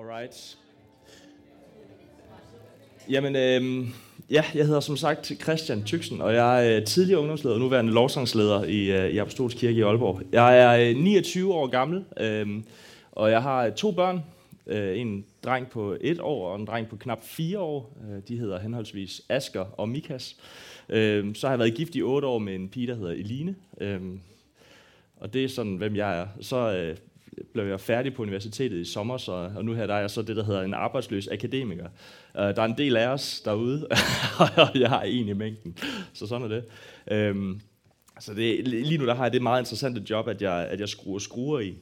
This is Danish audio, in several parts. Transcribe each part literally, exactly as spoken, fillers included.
Alright. Jamen, øh, ja, jeg hedder som sagt Christian Tyksen, og jeg er tidligere ungdomsleder og nuværende lovsangsleder i, i Apostolskirke i Aalborg. Jeg er niogtyve år gammel, øh, og jeg har to børn. En dreng på et år og en dreng på knap fire år. De hedder henholdsvis Asger og Mikas. Så har jeg været gift i otte år med en pige, der hedder Eline. Og det er sådan, hvem jeg er. Så blev jeg færdig på universitetet i sommer, så, og nu her der er jeg så det, der hedder en arbejdsløs akademiker. Uh, der er en del af os derude, og jeg har en i mængden, så sådan er det. Um, så det, lige nu der har jeg det meget interessante job, at jeg, at jeg skruer skruer i.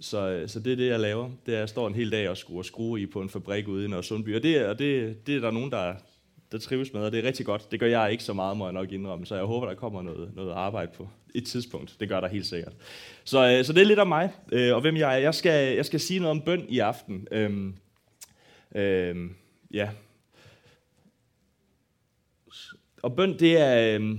Så, så det er det, jeg laver. Det er, jeg står en hel dag og skruer skruer i på en fabrik ude i Nørresundby, og, det, og det, det er der nogen, der, der trives med, og det er rigtig godt. Det gør jeg ikke så meget, må jeg nok indrømme, så jeg håber, der kommer noget, noget arbejde på et tidspunkt. Det gør der helt sikkert. Så, øh, så det er lidt om mig, øh, og hvem jeg er. Jeg skal, jeg skal sige noget om bøn i aften. Øhm, øhm, ja. Og bøn, det er... Øh,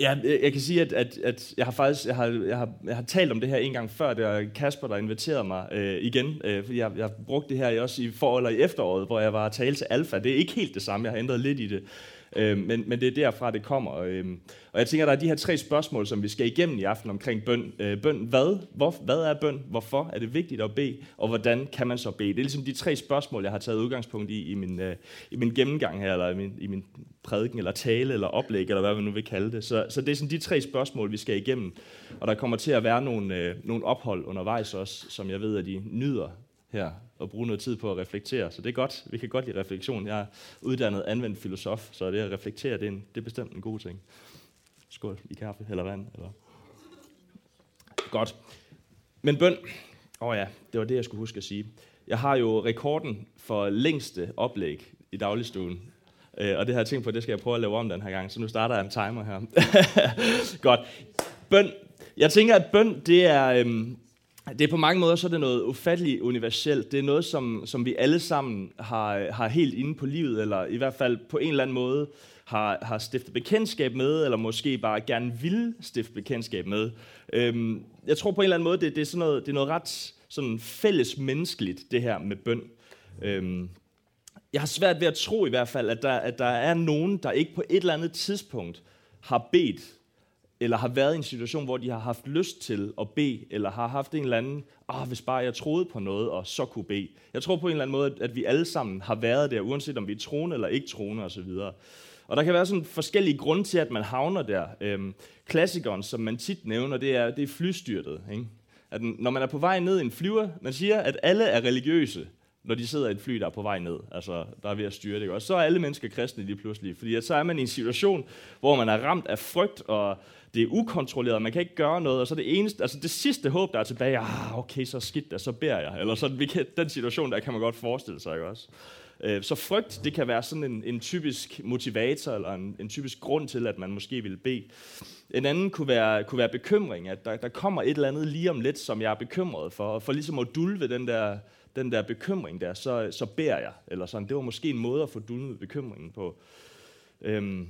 Ja, jeg kan sige, at, at, at jeg har faktisk jeg har, jeg har, jeg har talt om det her en gang før. Det var Kasper, der inviterede mig øh, igen. Øh, fordi jeg, jeg brugte det her også i for- eller i efteråret, hvor jeg var at tale til Alpha. Det er ikke helt det samme. Jeg har ændret lidt i det. Øh, men, men det er derfra, det kommer. Øh, og jeg tænker, der er de her tre spørgsmål, som vi skal igennem i aften omkring bøn. Øh, bøn hvad? Hvor, hvad er bøn? Hvorfor er det vigtigt at bede? Og hvordan kan man så bede? Det er ligesom de tre spørgsmål, jeg har taget udgangspunkt i i min, øh, i min gennemgang her, eller i min, i min prædiken, eller tale, eller oplæg, eller hvad man nu vil kalde det. Så, så det er sådan de tre spørgsmål, vi skal igennem. Og der kommer til at være nogle, øh, nogle ophold undervejs også, som jeg ved, at de nyder her, og bruge noget tid på at reflektere. Så det er godt. Vi kan godt lide refleksion. Jeg er uddannet anvendt filosof, så det at reflektere, det er, en, det er bestemt en god ting. Skål i kaffe eller vand. Eller... Godt. Men bøn. Åh oh ja, det var det, jeg skulle huske at sige. Jeg har jo rekorden for længste oplæg i dagligstuen. Og det har jeg tænkt på, det skal jeg prøve at lave om den her gang. Så nu starter jeg en timer her. Godt. Bøn. Jeg tænker, at bøn, det er... Øhm Det er på mange måder, så er det noget ufatteligt universelt. Det er noget, som, som vi alle sammen har, har helt inde på livet, eller i hvert fald på en eller anden måde har, har stiftet bekendtskab med, eller måske bare gerne vil stifte bekendtskab med. Øhm, jeg tror på en eller anden måde, det, det, er, sådan noget, det er noget ret sådan fælles menneskeligt, det her med bøn. Øhm, jeg har svært ved at tro i hvert fald, at der, at der er nogen, der ikke på et eller andet tidspunkt har bedt, eller har været i en situation, hvor de har haft lyst til at bede, eller har haft en eller anden, ah, hvis bare jeg troede på noget, og så kunne bede. Jeg tror på en eller anden måde, at vi alle sammen har været der, uanset om vi er troende eller ikke troende osv. Og der kan være sådan forskellige grunde til, at man havner der. Øhm, klassikeren, som man tit nævner, det er, det er flystyrtet. Ikke? At når man er på vej ned i en flyver, man siger, at alle er religiøse, når de sidder i et fly, der er på vej ned, altså der er ved at styre det. Og så er alle mennesker kristne lige pludselig, fordi så er man i en situation, hvor man er ramt af frygt, og det er ukontrolleret, man kan ikke gøre noget, og så det eneste, altså det sidste håb, der er tilbage, ah, okay, så skidt der, så beder jeg, eller sådan, vi kan, den situation der kan man godt forestille sig, ikke også? Så frygt, det kan være sådan en, en typisk motivator, eller en, en typisk grund til, at man måske vil bede. En anden kunne være, kunne være bekymring, at der, der kommer et eller andet lige om lidt, som jeg er bekymret for, og for ligesom at dulve den der, den der bekymring der, så, så beder jeg, eller sådan, det var måske en måde at få dulvet bekymringen på. Øhm.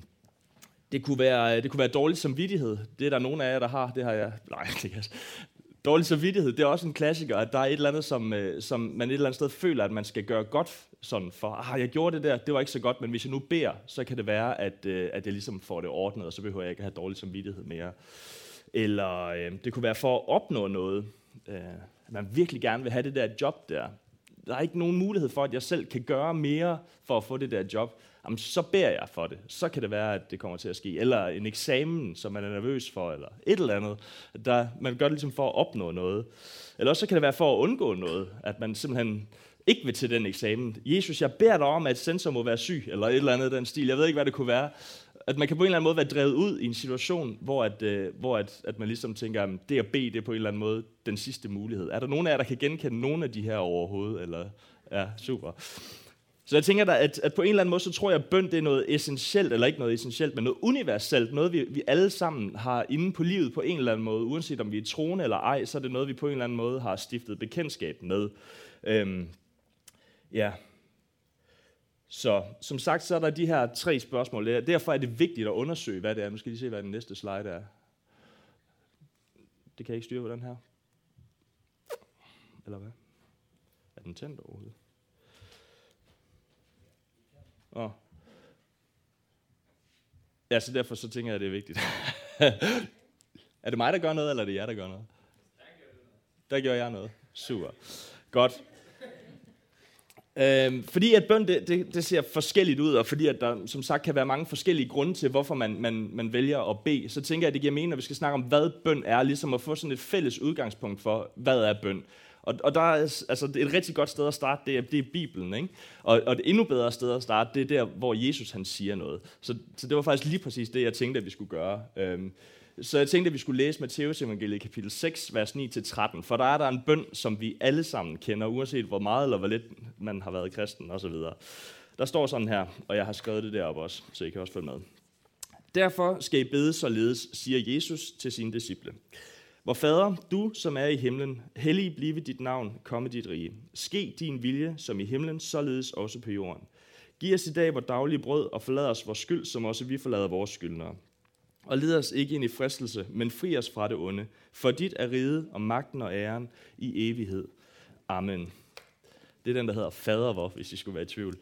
Det kunne være, det kunne være dårlig samvittighed. Det er der nogen af jer, der har. Det har jeg. Nej, det kan Dårlig samvittighed, det er også en klassiker, at der er et eller andet, som, som man et eller andet sted føler, at man skal gøre godt sådan for. Ah, jeg gjorde det der, det var ikke så godt, men hvis jeg nu beder, så kan det være, at, at jeg ligesom får det ordnet, og så behøver jeg ikke have dårlig samvittighed mere. Eller øh, det kunne være for at opnå noget. Øh, at man virkelig gerne vil have det der job der. Der er ikke nogen mulighed for, at jeg selv kan gøre mere for at få det der job. Jamen, så beder jeg for det. Så kan det være, at det kommer til at ske. Eller en eksamen, som man er nervøs for, eller et eller andet. Der, man gør det ligesom for at opnå noget. Eller også så kan det være for at undgå noget, at man simpelthen ikke vil til den eksamen. Jesus, jeg beder dig om, at sensor må være syg, eller et eller andet den stil. Jeg ved ikke, hvad det kunne være. At man kan på en eller anden måde være drevet ud i en situation, hvor, at, øh, hvor at, at man ligesom tænker, at det at bede, det er på en eller anden måde den sidste mulighed. Er der nogen af jer, der kan genkende nogen af de her overhovedet? Eller? Ja, super. Så jeg tænker, at, at på en eller anden måde, så tror jeg, at bøn det er noget essentielt, eller ikke noget essentielt, men noget universelt. Noget, vi, vi alle sammen har inde på livet på en eller anden måde. Uanset om vi er troende eller ej, så er det noget, vi på en eller anden måde har stiftet bekendtskab med. Øhm, ja. Så som sagt, så er der de her tre spørgsmål. Derfor er det vigtigt at undersøge, hvad det er. Nu skal I se, hvad den næste slide er. Det kan jeg ikke styre på den her. Eller hvad? den tændt overhovedet. Og ja, så derfor så tænker jeg, at det er vigtigt. Er det mig, der gør noget, eller er det jer, der gør noget? Der gjorde jeg noget. Super. Godt. Øhm, fordi at bøn, det, det, det ser forskelligt ud, og fordi at der som sagt kan være mange forskellige grunde til, hvorfor man, man, man vælger at bede, så tænker jeg, at det giver mening, når vi skal snakke om, hvad bøn er, ligesom at få sådan et fælles udgangspunkt for, hvad er bøn. Og, og der er altså, et rigtig godt sted at starte, det er, det er Bibelen, ikke? Og, og et endnu bedre sted at starte, det er der, hvor Jesus han siger noget. Så, så det var faktisk lige præcis det, jeg tænkte, at vi skulle gøre. Øhm, så jeg tænkte, at vi skulle læse Matteus evangeliet kapitel seks, vers ni til tretten, for der er der en bøn, som vi alle sammen kender, uanset hvor meget eller hvor lidt man har været kristen osv. Der står sådan her, og jeg har skrevet det deroppe også, så I kan også følge med. Derfor skal I bede således, siger Jesus til sine disciple. Vor fader, du som er i himlen, hellig blive dit navn, komme dit rige. Ske din vilje, som i himlen, således også på jorden. Giv os i dag vores daglige brød, og forlad os vores skyld, som også vi forlader vores skyldnere. Og led os ikke ind i fristelse, men fri os fra det onde. For dit er riget, og magten og æren i evighed. Amen. Det er den, der hedder fader vor, hvis I skulle være i tvivl.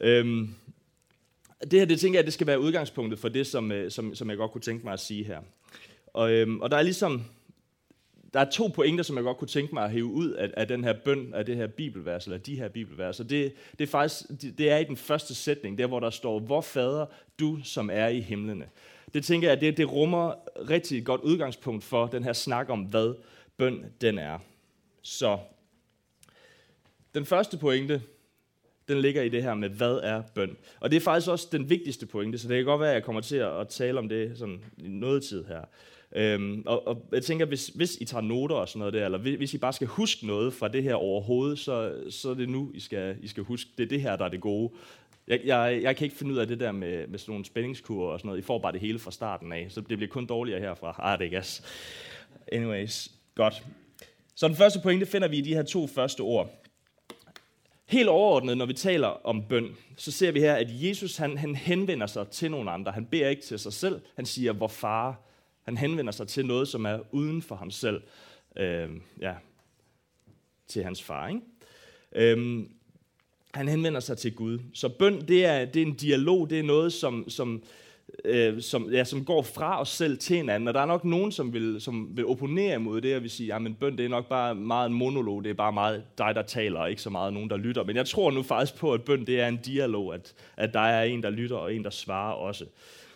Øhm, det her, det tænker jeg, det skal være udgangspunktet for det, som, som, som jeg godt kunne tænke mig at sige her. Og, øhm, og der er ligesom... Der er to pointer, som jeg godt kunne tænke mig at hæve ud af, af den her bøn, af det her bibelvers, eller de her bibelverser. Det, det, er faktisk, det, det er i den første sætning, der hvor der står, vor fader, du som er i himlene. Det tænker jeg, det, det rummer rigtig godt udgangspunkt for den her snak om, hvad bøn den er. Så den første pointe, den ligger i det her med, hvad er bøn? Og det er faktisk også den vigtigste pointe, så det kan godt være, at jeg kommer til at tale om det sådan noget tid her. Øhm, og, og jeg tænker, hvis, hvis I tager noter og sådan noget der, eller hvis, hvis I bare skal huske noget fra det her overhovedet, så, så er det nu, I skal, I skal huske. Det er det her, der er det gode. Jeg, jeg, jeg kan ikke finde ud af det der med, med sådan nogle spændingskurver og sådan noget. I får bare det hele fra starten af, så det bliver kun dårligere herfra. Ah, det er gas. Anyways, godt. Så den første pointe finder vi i de her to første ord. Helt overordnet, når vi taler om bøn, så ser vi her, at Jesus han, han henvender sig til nogen andre. Han beder ikke til sig selv. Han siger, vor far. Han henvender sig til noget, som er uden for ham selv. Øhm, ja, til hans far, ikke? Øhm, han henvender sig til Gud. Så bøn, det er, det er en dialog, det er noget, som, som, øh, som, ja, som går fra os selv til hinanden. Og der er nok nogen, som vil, som vil opponere imod det, og vil sige, at bøn det er nok bare meget en monolog, det er bare meget dig, der taler, og ikke så meget nogen, der lytter. Men jeg tror nu faktisk på, at bøn det er en dialog, at, at der er en, der lytter, og en, der svarer også.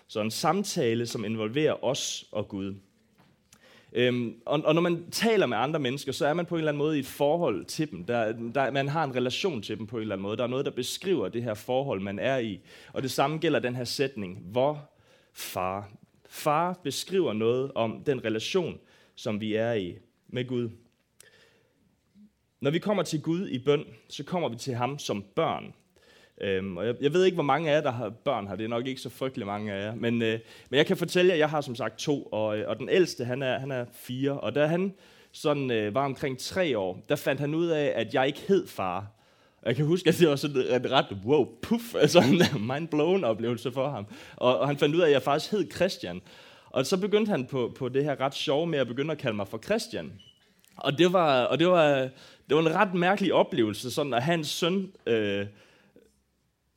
Så en samtale, som involverer os og Gud. Øhm, og, og når man taler med andre mennesker, så er man på en eller anden måde i et forhold til dem. Der, der, man har en relation til dem på en eller anden måde. Der er noget, der beskriver det her forhold, man er i. Og det samme gælder den her sætning. Vor far. Far beskriver noget om den relation, som vi er i med Gud. Når vi kommer til Gud i bøn, så kommer vi til ham som børn. Øhm, og jeg, jeg ved ikke, hvor mange af jer, der har børn her. Det er nok ikke så frygtelig mange af jer. Men, øh, men jeg kan fortælle jer, at jeg har som sagt to. Og, øh, og den ældste, han er, han er fire. Og da han sådan, øh, var omkring tre år, der fandt han ud af, at jeg ikke hed far. Og jeg kan huske, at det var sådan en ret wow, puff, altså en mind-blown oplevelse for ham. Og, og han fandt ud af, at jeg faktisk hed Christian. Og så begyndte han på, på det her ret sjove med at begynde at kalde mig for Christian. Og det var, og det var, det var en ret mærkelig oplevelse, sådan at have en søn... Øh,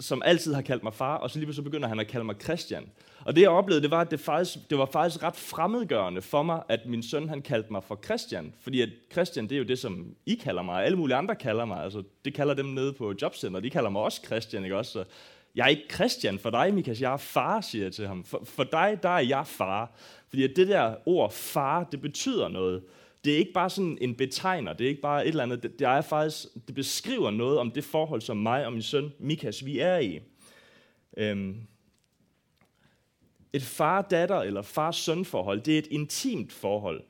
som altid har kaldt mig far, og så lige så begynder han at kalde mig Christian. Og det jeg oplevede, det var, at det, faktisk, det var faktisk ret fremmedgørende for mig, at min søn han kaldte mig for Christian. Fordi at Christian, det er jo det, som I kalder mig, og alle mulige andre kalder mig. Altså, det kalder dem nede på jobcenter, de kalder mig også Christian, ikke også? Så jeg er ikke Christian for dig, Mikas, jeg er far, siger jeg til ham. For, for dig, der er jeg far. Fordi at det der ord far, det betyder noget. Det er ikke bare sådan en betegner, det er ikke bare et eller andet, det, det, er faktisk, det beskriver noget om det forhold, som mig og min søn Mikas, vi er i. Øhm, et far-datter eller far-søn-forhold, det er et intimt forhold.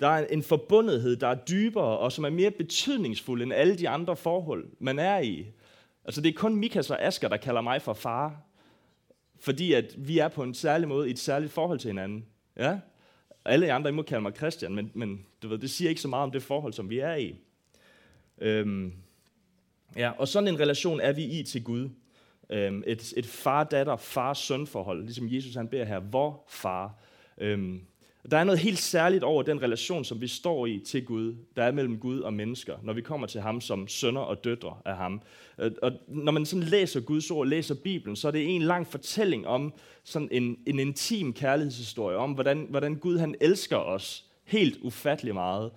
Der er en forbundethed, der er dybere og som er mere betydningsfuld end alle de andre forhold, man er i. Altså det er kun Mikas og Asger, der kalder mig for far, fordi at vi er på en særlig måde i et særligt forhold til hinanden. Ja? Alle andre, I må kalde mig Christian, men, men du ved, det siger ikke så meget om det forhold, som vi er i. Øhm, ja, og sådan en relation er vi i til Gud. Øhm, et et far-datter, far-søn-forhold, ligesom Jesus han beder her, vor far. Øhm, Der er noget helt særligt over den relation, som vi står i til Gud, der er mellem Gud og mennesker, når vi kommer til ham som sønner og døtre af ham. Og når man sådan læser Guds ord, læser Bibelen, så er det en lang fortælling om sådan en, en intim kærlighedshistorie, om hvordan, hvordan Gud han elsker os helt ufattelig meget.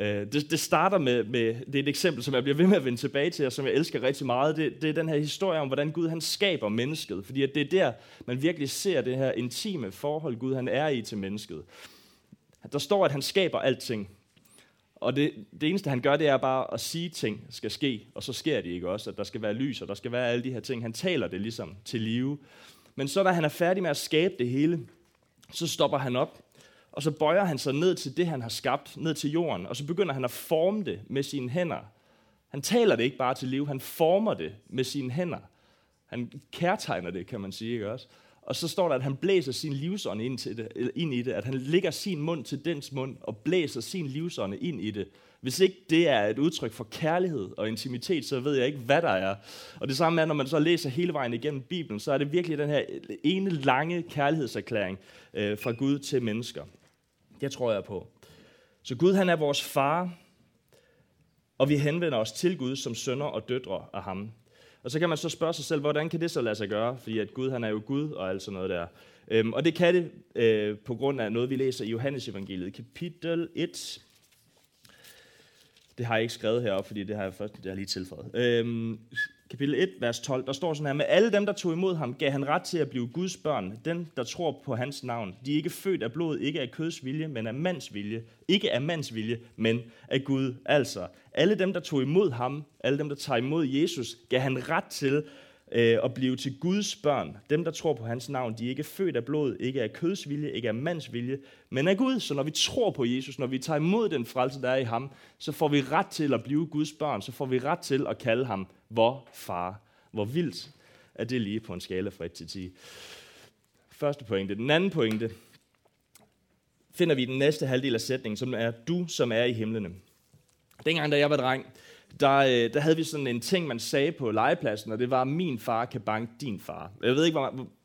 Det, det starter med, med, det er et eksempel, som jeg bliver ved med at vende tilbage til, og som jeg elsker rigtig meget, det, det er den her historie om, hvordan Gud han skaber mennesket, fordi at det er der, man virkelig ser det her intime forhold, Gud han er i til mennesket. Der står, at han skaber alting, og det, det eneste han gør, det er bare at sige, at ting skal ske, og så sker det ikke også, at der skal være lys, og der skal være alle de her ting, han taler det ligesom til live. Men så da han er færdig med at skabe det hele, så stopper han op, og så bøjer han sig ned til det, han har skabt, ned til jorden, og så begynder han at forme det med sine hænder. Han taler det ikke bare til liv, han former det med sine hænder. Han kærtegner det, kan man sige, ikke også? Og så står der, at han blæser sin livsånd ind, til det, ind i det, at han lægger sin mund til dens mund og blæser sin livsånd ind i det. Hvis ikke det er et udtryk for kærlighed og intimitet, så ved jeg ikke, hvad der er. Og det samme er, når man så læser hele vejen igennem Bibelen, så er det virkelig den her ene lange kærlighedserklæring øh, fra Gud til mennesker. Det tror jeg på. Så Gud han er vores far, og vi henvender os til Gud som sønner og døtre af ham. Og så kan man så spørge sig selv, hvordan kan det så lade sig gøre? Fordi at Gud han er jo Gud og alt sådan noget der. Øhm, og det kan det øh, på grund af noget, vi læser i Johannes evangeliet, kapitel et. Det har jeg ikke skrevet heroppe, fordi det har jeg, først, det har jeg lige tilføjet. Øhm, kapitel et, vers tolv, der står sådan her: med alle dem, der tog imod ham, gav han ret til at blive Guds børn, dem, der tror på hans navn. De er ikke født af blod, ikke af køds vilje, men af mands vilje. Ikke af mands vilje, men af Gud. Altså, alle dem, der tog imod ham, alle dem, der tager imod Jesus, gav han ret til øh, at blive til Guds børn. Dem, der tror på hans navn, de er ikke født af blod, ikke af køds vilje, ikke af mands vilje, men af Gud. Så når vi tror på Jesus, når vi tager imod den frelse, der er i ham, så får vi ret til at blive Guds børn, så får vi ret til at kalde ham Vor far. Hvor vildt er det lige på en skala fra et til ti. Første pointe. Den anden pointe finder vi i den næste halvdel af sætningen, som er: du, som er i himlene. Dengang, da jeg var dreng, der, der havde vi sådan en ting, man sagde på legepladsen, og det var: min far kan banke din far. Jeg ved ikke,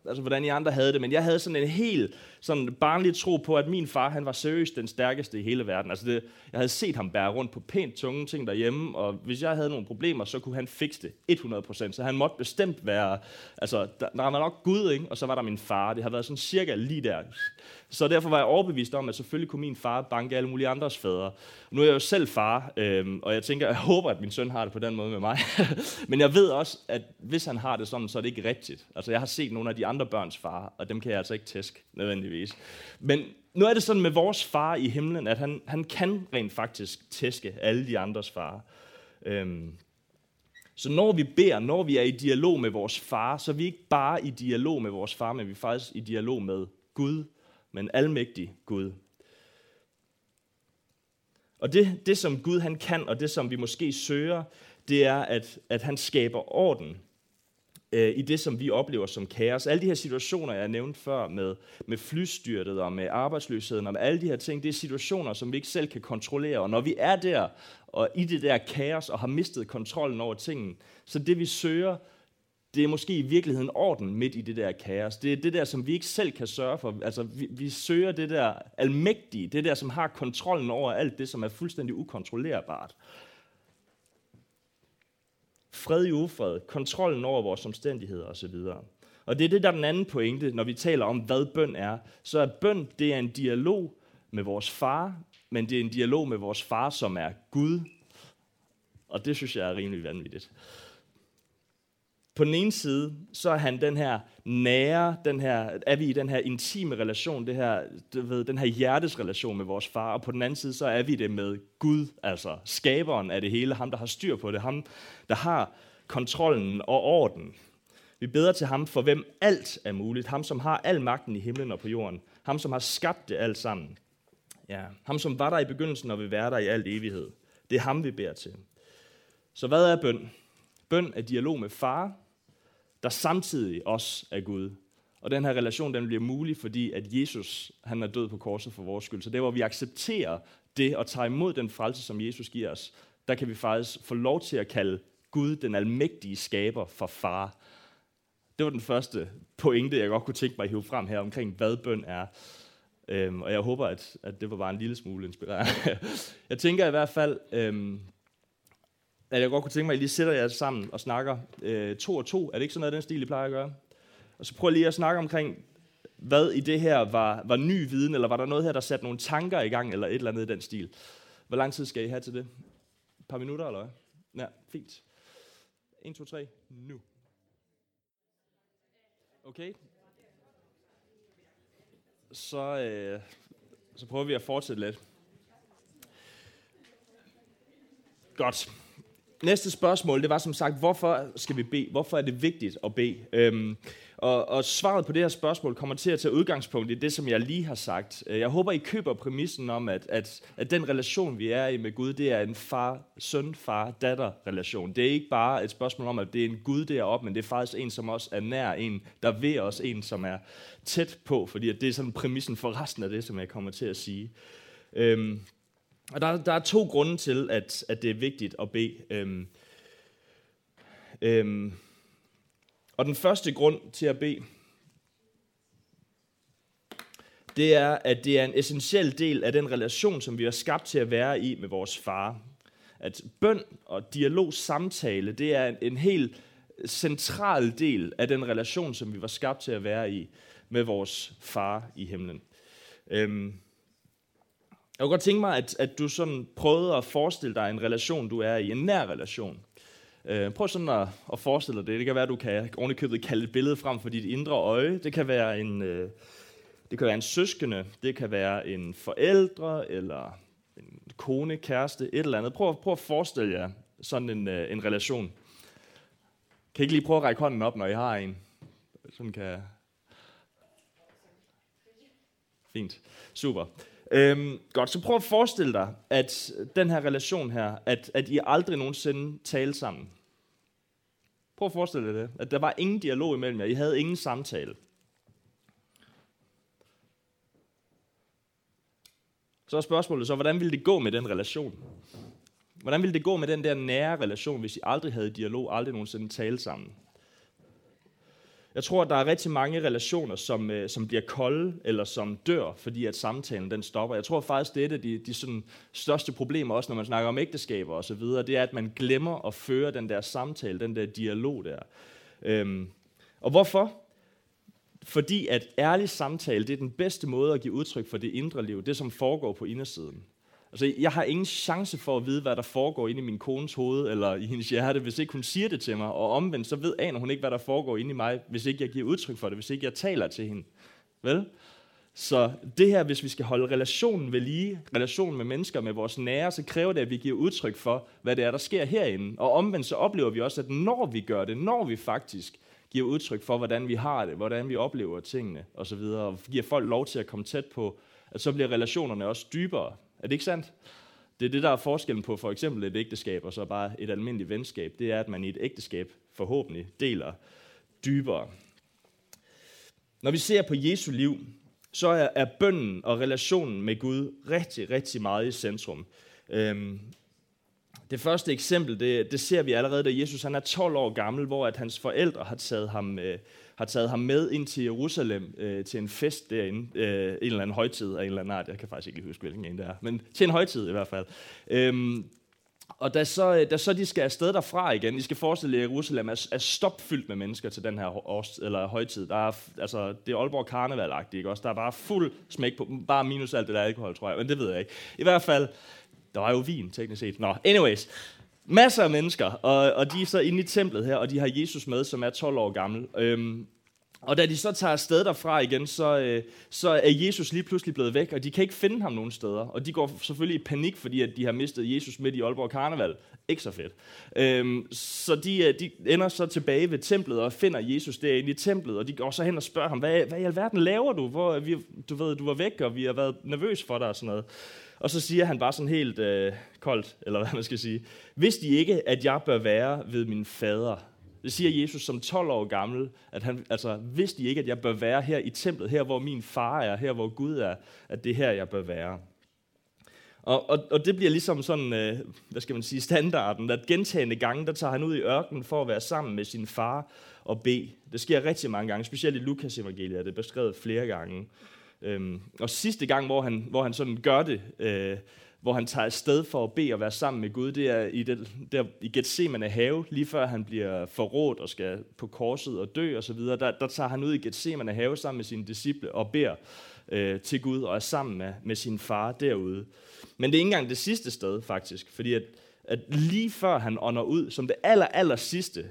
altså, hvordan I andre havde det, men jeg havde sådan en helt sådan barnlig tro på, at min far, han var seriøst den stærkeste i hele verden. Altså det, jeg havde set ham bære rundt på pænt tunge ting derhjemme, og hvis jeg havde nogle problemer, så kunne han fikse det hundrede procent. Så han måtte bestemt være, altså der, der var nok Gud, ikke? Og så var der min far. Det har været sådan cirka lige der. Så derfor var jeg overbevist om, at selvfølgelig kunne min far banke alle mulige andres fædre. Nu er jeg jo selv far, øhm, og jeg tænker, jeg håber, at min søn har det på den måde med mig. Men jeg ved også, at hvis han har det sådan, så er det ikke rigtigt. Altså jeg har set nogle af de andre børns far, og dem kan jeg altså ikke tæsk nødvendigvis. Men nu er det sådan med vores far i himlen, at han, han kan rent faktisk tæske alle de andres far. Øhm. Så når vi beder, når vi er i dialog med vores far, så er vi ikke bare i dialog med vores far, men vi er faktisk i dialog med Gud, men almægtig Gud. Og det, det som Gud han kan, og det som vi måske søger, det er, at, at han skaber orden i det, som vi oplever som kaos. Alle de her situationer, jeg nævnte før, med, med flystyrtet og med arbejdsløsheden og med alle de her ting, det er situationer, som vi ikke selv kan kontrollere. Og når vi er der og i det der kaos og har mistet kontrollen over tingene, så det vi søger, det er måske i virkeligheden orden midt i det der kaos. Det er det der, som vi ikke selv kan sørge for. Altså, vi, vi søger det der almægtige, det der, som har kontrollen over alt det, som er fuldstændig ukontrollerbart. Fred i ufred, kontrollen over vores omstændigheder osv. Og det er det, der er den anden pointe, når vi taler om, hvad bøn er. Så er bøn, det er en dialog med vores far, men det er en dialog med vores far, som er Gud. Og det synes jeg er rimelig vanvittigt. På den ene side, så er han den her nære, den her, er vi i den her intime relation, det her, du ved, den her hjertesrelation med vores far, og på den anden side, så er vi det med Gud, altså skaberen af det hele, ham der har styr på det, ham der har kontrollen og orden. Vi beder til ham, for hvem alt er muligt, ham som har al magten i himlen og på jorden, ham som har skabt det alt sammen, ja, ham som var der i begyndelsen og vil være der i al evighed. Det er ham, vi beder til. Så hvad er bøn? Bøn er dialog med far, der samtidig også er Gud. Og den her relation, den bliver mulig, fordi at Jesus, han er død på korset for vores skyld. Så der, hvor vi accepterer det og tager imod den frelse, som Jesus giver os, der kan vi faktisk få lov til at kalde Gud, den almægtige skaber, for far. Det var den første pointe, jeg godt kunne tænke mig at hive frem her omkring, hvad bøn er. Øhm, og jeg håber, at, at det var bare en lille smule inspirerende. Jeg tænker i hvert fald, øhm, at jeg godt kunne tænke mig, at I lige sætter jer sammen og snakker øh, to og to. Er det ikke sådan noget, den stil, I plejer at gøre? Og så prøv lige at snakke omkring, hvad i det her var, var ny viden, eller var der noget her, der satte nogle tanker i gang, eller et eller andet i den stil. Hvor lang tid skal I have til det? Et par minutter, eller hvad? Ja, fint. En, to, tre, nu. Okay. Så, øh, så prøver vi at fortsætte lidt. Godt. Næste spørgsmål, det var som sagt, hvorfor skal vi bede? Hvorfor er det vigtigt at bede? Øhm, og, og svaret på det her spørgsmål kommer til at tage udgangspunkt i det, som jeg lige har sagt. Jeg håber, I køber præmissen om, at, at, at den relation, vi er i med Gud, det er en far-søn-far-datter-relation. Det er ikke bare et spørgsmål om, at det er en Gud deroppe, men det er faktisk en, som også er nær, en, der er ved os, en, som er tæt på, fordi at det er sådan præmissen for resten af det, som jeg kommer til at sige. Øhm, Og der, der er to grunde til, at, at det er vigtigt at bede. Øhm, øhm, og den første grund til at bede, det er, at det er en essentiel del af den relation, som vi er skabt til at være i med vores far. At bøn og dialog, samtale, det er en, en helt central del af den relation, som vi var skabt til at være i med vores far i himlen. Øhm, Jeg kunne godt tænke mig, at, at du sådan prøvede at forestille dig en relation, du er i, en nær relation. Øh, prøv sådan at, at forestille dig det. Det kan være, at du kan ovenikøbet kalde et billede frem for dit indre øje. Det kan være en, øh, det kan være en søskende, det kan være en forældre, eller en kone, kæreste, et eller andet. Prøv, prøv at forestille jer sådan en, øh, en relation. Kan I ikke lige prøve at række hånden op, når I har en? Sådan kan... Fint. Super. Øhm, godt, så prøv at forestille dig, at den her relation her, at, at I aldrig nogensinde talte sammen. Prøv at forestille dig det, at der var ingen dialog imellem jer, I havde ingen samtale. Så er spørgsmålet så, hvordan ville det gå med den relation? Hvordan ville det gå med den der nære relation, hvis I aldrig havde dialog, aldrig nogensinde talte sammen? Jeg tror, at der er rigtig mange relationer, som, øh, som bliver kolde eller som dør, fordi at samtalen den stopper. Jeg tror faktisk, det er et af de, de sådan største problemer, også når man snakker om ægteskaber osv., det er, at man glemmer at føre den der samtale, den der dialog der. Øhm, og hvorfor? Fordi at ærlig samtale, det er den bedste måde at give udtryk for det indre liv, det som foregår på indersiden. Altså, jeg har ingen chance for at vide, hvad der foregår inde i min kones hoved eller i hendes hjerte, hvis ikke hun siger det til mig. Og omvendt, så ved aner hun ikke, hvad der foregår inde i mig, hvis ikke jeg giver udtryk for det, hvis ikke jeg taler til hende. Vel? Så det her, hvis vi skal holde relationen ved lige, relationen med mennesker, med vores nære, så kræver det, at vi giver udtryk for, hvad det er, der sker herinde. Og omvendt, så oplever vi også, at når vi gør det, når vi faktisk giver udtryk for, hvordan vi har det, hvordan vi oplever tingene osv., og giver folk lov til at komme tæt på, at så bliver relationerne også dybere. Er det ikke sandt? Det er det, der er forskellen på for eksempel et ægteskab og så bare et almindeligt venskab. Det er, at man i et ægteskab forhåbentlig deler dybere. Når vi ser på Jesu liv, så er, er bønnen og relationen med Gud rigtig, rigtig meget i centrum. Øhm, det første eksempel, det, det ser vi allerede, da Jesus han er tolv år gammel, hvor at hans forældre har taget ham, øh, har taget ham med ind til Jerusalem øh, til en fest derinde, øh, en eller anden højtid af en eller anden art, jeg kan faktisk ikke huske, hvilken en det er, men til en højtid i hvert fald. Øhm, og da så, da så de skal afsted derfra igen, I skal forestille jer, at Jerusalem er, er stopfyldt med mennesker til den her års, eller højtid. Der er, altså, det er Aalborg karnevalagtigt, ikke også? Der er bare fuld smæk på, bare minus alt det der alkohol, tror jeg, men det ved jeg ikke. I hvert fald, der var jo vin, teknisk set. Nå, anyways. Masser af mennesker, og, og de er så inde i templet her, og de har Jesus med, som er tolv år gammel. Øhm, og da de så tager afsted derfra igen, så, øh, så er Jesus lige pludselig blevet væk, og de kan ikke finde ham nogen steder. Og de går selvfølgelig i panik, fordi at de har mistet Jesus midt i Aalborg Karneval. Ikke så fedt. Øhm, så de, de ender så tilbage ved templet og finder Jesus derinde i templet, og de går så hen og spørger ham, hvad, hvad i alverden laver du? Hvor, vi, du ved, du var væk, og vi har været nervøs for dig og sådan noget. Og så siger han bare sådan helt øh, koldt, eller hvad man skal sige, vidste de ikke, at jeg bør være ved min fader? Det siger Jesus som tolv år gammel, at han, altså, vidste de ikke, at jeg bør være her i templet, her hvor min far er, her hvor Gud er, at det er her, jeg bør være. Og, og, og det bliver ligesom sådan, øh, hvad skal man sige, standarden, at gentagne gange, der tager han ud i ørkenen for at være sammen med sin far og bede. Det sker rigtig mange gange, specielt i Lukas evangeliet er det beskrevet flere gange. Øhm, og sidste gang, hvor han, hvor han sådan gør det, øh, hvor han tager afsted for at bede og være sammen med Gud, det er i, det, der, i Gethsemane have, lige før han bliver forrådt og skal på korset og dø osv., og der, der tager han ud i Gethsemane have sammen med sine disciple og beder øh, til Gud og er sammen med, med sin far derude. Men det er ikke engang det sidste sted faktisk, fordi at, at lige før han ånder ud, som det aller, aller sidste,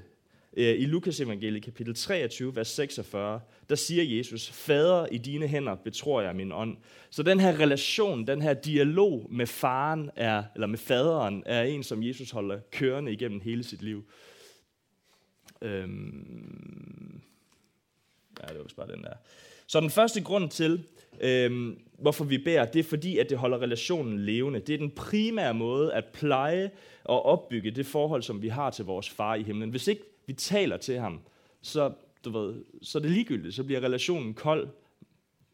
øh, i Lukas evangeliet kapitel treogtyve, vers seksogfyrre, der siger Jesus, Fader, i dine hænder betror jeg min ånd. Så den her relation, den her dialog med faren, er, eller med faderen, er en, som Jesus holder kørende igennem hele sit liv. Øhm... Ja, det var også bare den der. Så den første grund til, øhm, hvorfor vi beder, det er fordi, at det holder relationen levende. Det er den primære måde at pleje og opbygge det forhold, som vi har til vores far i himlen. Hvis ikke vi taler til ham, så, du ved, så er det ligegyldigt, så bliver relationen kold.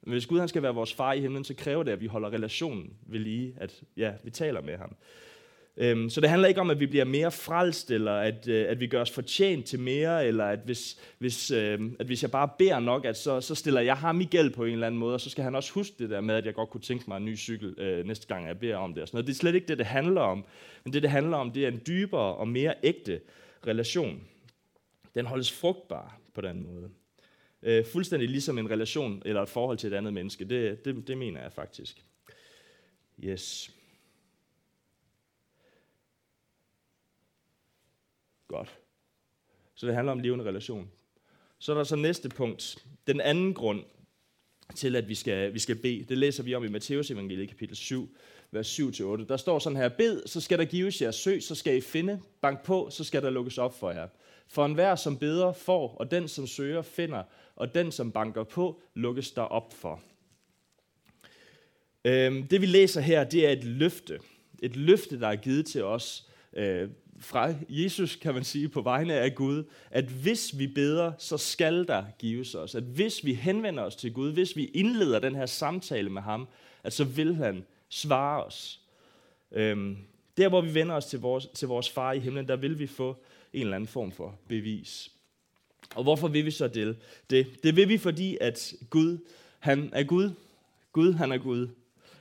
Men hvis Gud han skal være vores far i himlen, så kræver det, at vi holder relationen ved lige, at ja, vi taler med ham. Øhm, så det handler ikke om, at vi bliver mere frelst, eller at, øh, at vi gør os fortjent til mere, eller at hvis, hvis, øh, at hvis jeg bare beder nok, at så, så stiller jeg ham i gæld på en eller anden måde, og så skal han også huske det der med, at jeg godt kunne tænke mig en ny cykel øh, næste gang, jeg beder om det. Og sådan noget. Det er slet ikke det, det handler om. Men det, det handler om, det er en dybere og mere ægte relation. Den holdes frugtbar på den måde. Øh, fuldstændig ligesom en relation eller et forhold til et andet menneske. Det, det, det mener jeg faktisk. Yes. Godt. Så det handler om levende relation. Så er der så næste punkt. Den anden grund til, at vi skal, vi skal bede, det læser vi om i Matteus evangeliet kapitel syv, vers syv til otte. Der står sådan her, bed, så skal der gives jer, søg, så skal I finde, bank på, så skal der lukkes op for jer. For enhver, som beder, får, og den, som søger, finder, og den, som banker på, lukkes der op for. Øhm, det vi læser her, det er et løfte. Et løfte, der er givet til os øh, fra Jesus, kan man sige, på vegne af Gud, at hvis vi beder, så skal der gives os. At hvis vi henvender os til Gud, hvis vi indleder den her samtale med ham, at så vil han svare os. Øhm, der, hvor vi vender os til vores, til vores far i himlen, der vil vi få en eller anden form for bevis. Og hvorfor vil vi så det? Det, det vil vi, fordi at Gud, han er Gud. Gud, han er Gud.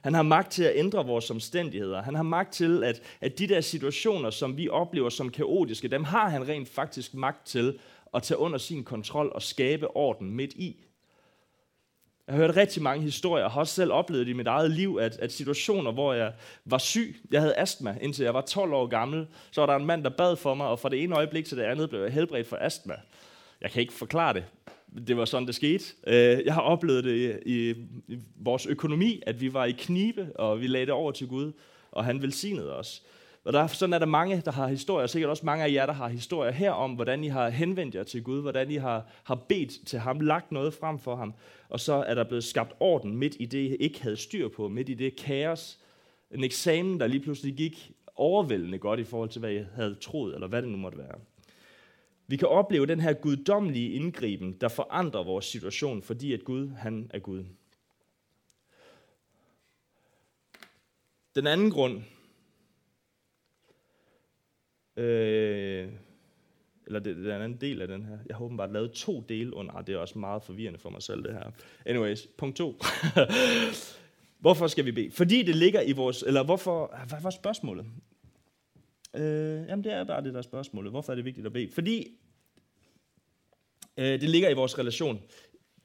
Han har magt til at ændre vores omstændigheder. Han har magt til, at, at de der situationer, som vi oplever som kaotiske, dem har han rent faktisk magt til at tage under sin kontrol og skabe orden midt i. Jeg har hørt rigtig mange historier, og har også selv oplevet det i mit eget liv, at, at situationer, hvor jeg var syg, jeg havde astma, indtil jeg var tolv år gammel, så var der en mand, der bad for mig, og fra det ene øjeblik til det andet blev jeg helbredt for astma. Jeg kan ikke forklare det. Det var sådan, det skete. Jeg har oplevet det i, i vores økonomi, at vi var i knibe, og vi lagde det over til Gud, og han velsignede os. Og der, sådan er der mange, der har historier, og sikkert også mange af jer, der har historier her om, hvordan I har henvendt jer til Gud, hvordan I har, har bedt til ham, lagt noget frem for ham, og så er der blevet skabt orden midt i det, I ikke havde styr på, midt i det kaos. En eksamen, der lige pludselig gik overvældende godt i forhold til, hvad I havde troet, eller hvad det nu måtte være. Vi kan opleve den her guddommelige indgriben, der forandrer vores situation, fordi at Gud, han er Gud. Den anden grund, Øh, eller det, det er en anden del af den her. Jeg har åbenbart lavet to dele under. Ah, det er også meget forvirrende for mig selv, det her. Anyways, punkt to. Hvorfor skal vi bede? Fordi det ligger i vores... Eller hvorfor... Hvad var spørgsmålet? Øh, jamen, det er bare det, der er spørgsmålet. Hvorfor er det vigtigt at bede? Fordi øh, det ligger i vores relation.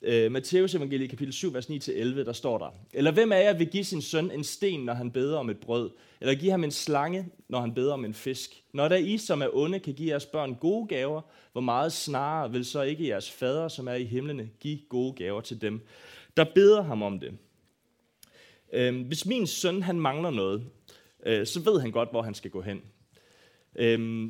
Øh, Matteus evangeliet kapitel syv, vers ni til elleve, der står der. Eller hvem af jer vil give sin søn en sten, når han beder om et brød? Eller give ham en slange, når han beder om en fisk? Når der I, som er onde, kan give jeres børn gode gaver, hvor meget snarere vil så ikke jeres fader, som er i himlene, give gode gaver til dem, der beder ham om det? Øh, hvis min søn han mangler noget, øh, så ved han godt, hvor han skal gå hen. Øh,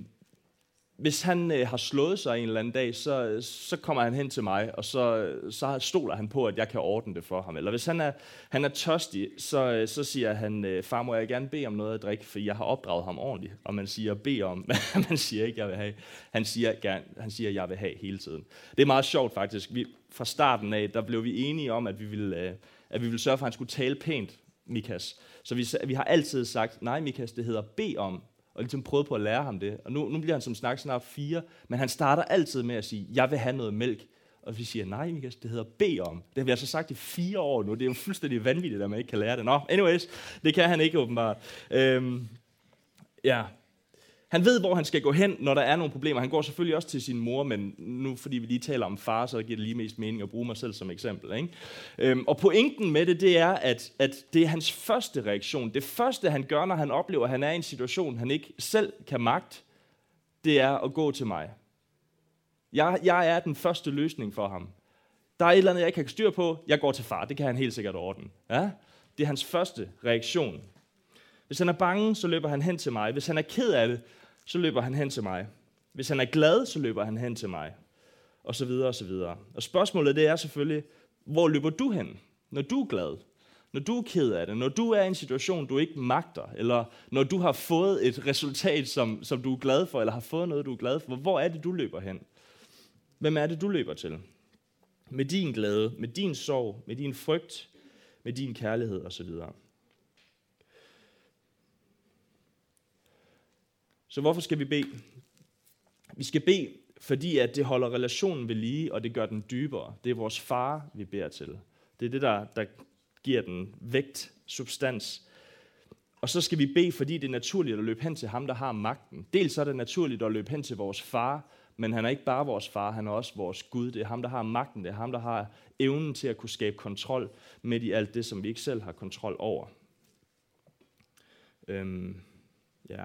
Hvis han øh, har slået sig en eller anden dag, så, så kommer han hen til mig, og så, så stoler han på, at jeg kan ordne det for ham. Eller hvis han er, han er tørstig, så, så siger han, øh, far, må jeg gerne bede om noget at drikke, for jeg har opdraget ham ordentligt. Og man siger, bed om, man siger ikke, jeg vil have. Han siger, gerne, han siger, jeg vil have hele tiden. Det er meget sjovt faktisk. Vi, fra starten af, der blev vi enige om, at vi ville, øh, at vi ville sørge for, at han skulle tale pænt, Mikas. Så vi, vi har altid sagt, nej Mikas, det hedder bed om. Og ligesom prøvede på at lære ham det. Og nu, nu bliver han som snak snart fire, men han starter altid med at sige, jeg vil have noget mælk. Og vi siger, nej Mikas, det hedder bede om. Det har vi altså sagt i fire år nu. Det er jo fuldstændig vanvittigt, at man ikke kan lære det. Nå, anyways, det kan han ikke åbenbart. Øhm, ja. Han ved, hvor han skal gå hen, når der er nogle problemer. Han går selvfølgelig også til sin mor, men nu fordi vi lige taler om far, så giver det lige mest mening at bruge mig selv som eksempel. Ikke? Øhm, og pointen med det, det er, at, at det er hans første reaktion. Det første, han gør, når han oplever, at han er i en situation, han ikke selv kan magte, det er at gå til mig. Jeg, jeg er den første løsning for ham. Der er et eller andet, jeg ikke kan styre på. Jeg går til far. Det kan han helt sikkert ordne. Ja? Det er hans første reaktion. Hvis han er bange, så løber han hen til mig. Hvis han er ked af det, så løber han hen til mig. Hvis han er glad, så løber han hen til mig. Og så videre, og så videre. Og spørgsmålet det er selvfølgelig, hvor løber du hen, når du er glad? Når du er ked af det? Når du er i en situation, du ikke magter? Eller når du har fået et resultat, som, som du er glad for, eller har fået noget, du er glad for? Hvor er det, du løber hen? Hvem er det, du løber til? Med din glæde, med din sorg, med din frygt, med din kærlighed og så videre. Så hvorfor skal vi bede? Vi skal bede, fordi at det holder relationen ved lige, og det gør den dybere. Det er vores far, vi beder til. Det er det, der, der giver den vægt, substans. Og så skal vi bede, fordi det er naturligt at løbe hen til ham, der har magten. Dels er det naturligt at løbe hen til vores far, men han er ikke bare vores far, han er også vores Gud. Det er ham, der har magten. Det er ham, der har evnen til at kunne skabe kontrol midt i alt det, som vi ikke selv har kontrol over. Øhm, ja...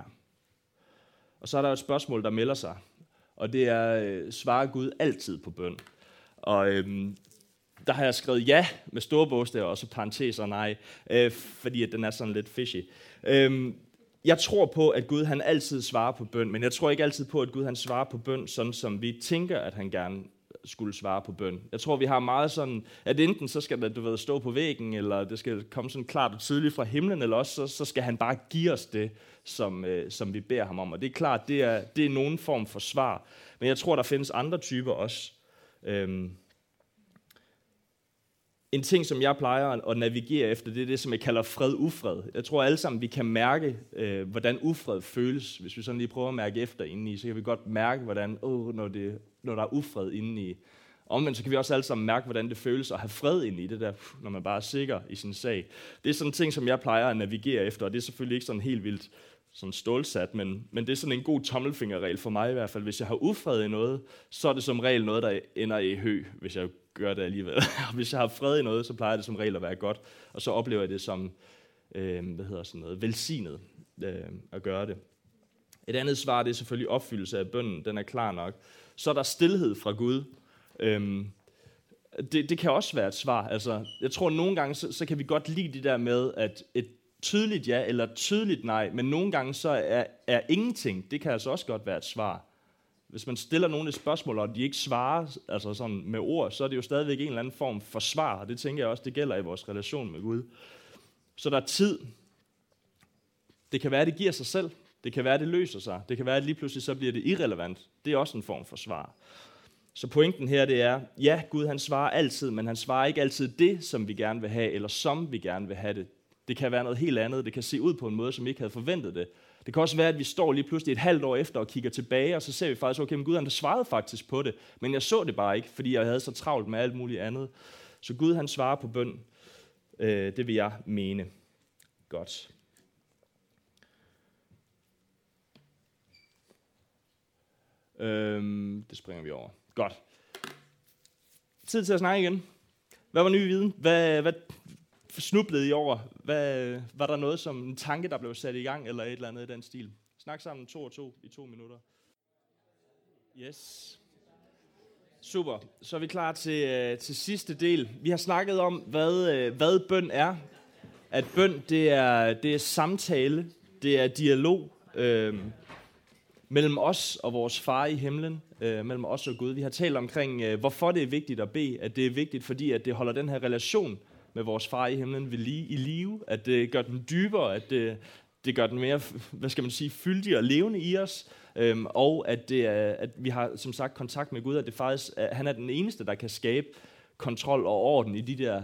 Og så er der et spørgsmål, der melder sig, og det er, svarer Gud altid på bøn? Og øhm, der har jeg skrevet ja med store bogstaver, og så parenteser nej, øh, fordi at den er sådan lidt fishy. Øhm, jeg tror på, at Gud han altid svarer på bøn, men jeg tror ikke altid på, at Gud han svarer på bøn, sådan som vi tænker, at han gerne skulle svare på bøn. Jeg tror, vi har meget sådan, at enten så skal det, du ved, stå på væggen, eller det skal komme sådan klart og tydeligt fra himlen, eller også så, så skal han bare give os det, som, øh, som vi beder ham om. Og det er klart, det er, det er nogen form for svar. Men jeg tror, der findes andre typer også. Øhm. En ting, som jeg plejer at navigere efter, det er det, som jeg kalder fred-ufred. Jeg tror alle sammen, vi kan mærke, øh, hvordan ufred føles. Hvis vi sådan lige prøver at mærke efter indeni, så kan vi godt mærke, hvordan, åh, når det når der er ufred indeni. Omvendt så kan vi også alle sammen mærke, hvordan det føles at have fred indeni, det der, når man bare er sikker i sin sag. Det er sådan en ting, som jeg plejer at navigere efter, og det er selvfølgelig ikke sådan helt vildt sådan stålsat, men, men det er sådan en god tommelfingerregel for mig i hvert fald. Hvis jeg har ufred i noget, så er det som regel noget, der ender i hø, hvis jeg gør det alligevel. Hvis jeg har fred i noget, så plejer det som regel at være godt, og så oplever jeg det som øh, hvad hedder sådan noget, velsignet øh, at gøre det. Et andet svar, det er selvfølgelig opfyldelse af bønnen, den er klar nok. Så er der stilhed fra Gud. Øhm, det, det kan også være et svar. Altså, jeg tror, nogle gange, så, så kan vi godt lide det der med, at et tydeligt ja eller tydeligt nej, men nogle gange så er, er ingenting. Det kan altså også godt være et svar. Hvis man stiller nogle spørgsmål, og de ikke svarer altså sådan med ord, så er det jo stadigvæk en eller anden form for svar, og det tænker jeg også, det gælder i vores relation med Gud. Så der er tid. Det kan være, det giver sig selv. Det kan være, det løser sig. Det kan være, at lige pludselig så bliver det irrelevant. Det er også en form for svar. Så pointen her, det er, ja, Gud han svarer altid, men han svarer ikke altid det, som vi gerne vil have, eller som vi gerne vil have det. Det kan være noget helt andet. Det kan se ud på en måde, som vi ikke havde forventet det. Det kan også være, at vi står lige pludselig et halvt år efter og kigger tilbage, og så ser vi faktisk, okay, men Gud han svarede faktisk på det, men jeg så det bare ikke, fordi jeg havde så travlt med alt muligt andet. Så Gud han svarer på bøn. Øh, det vil jeg mene. Godt. Øhm, det springer vi over. Godt. Tid til at snakke igen. Hvad var ny viden? Hvad, hvad snublede I over? Hvad, var der noget som en tanke, der blev sat i gang, eller et eller andet i den stil? Snak sammen to og to i to minutter. Yes. Super. Så er vi klar til, til sidste del. Vi har snakket om, hvad, hvad bøn er. At bøn, det er, det er samtale, det er dialog. Øhm, mellem os og vores far i himlen, øh, mellem os og Gud. Vi har talt omkring, øh, hvorfor det er vigtigt at bede, at det er vigtigt, fordi at det holder den her relation med vores far i himlen ved lige, i live, at det gør den dybere, at det, det gør den mere, hvad skal man sige, fyldig og levende i os, øh, og at, det er, at vi har, som sagt, kontakt med Gud, at det faktisk, at han er den eneste, der kan skabe kontrol og orden i de der,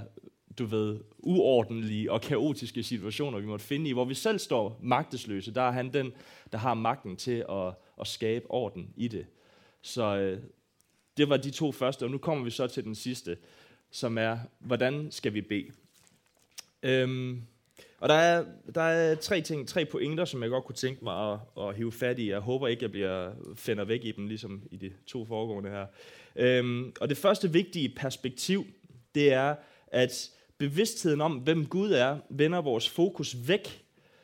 du ved, uordentlige og kaotiske situationer, vi måtte finde i, hvor vi selv står magtesløse. Der er han den, der har magten til at, at skabe orden i det. Så øh, Det var de to første, og nu kommer vi så til den sidste, som er, hvordan skal vi bede? Øhm, og der er, der er tre ting, tre pointer, som jeg godt kunne tænke mig at, at hive fat i. Jeg håber ikke, jeg bliver finder væk i dem, ligesom i de to foregående her. Øhm, og det første vigtige perspektiv, det er, at bevidstheden om, hvem Gud er, vender vores fokus væk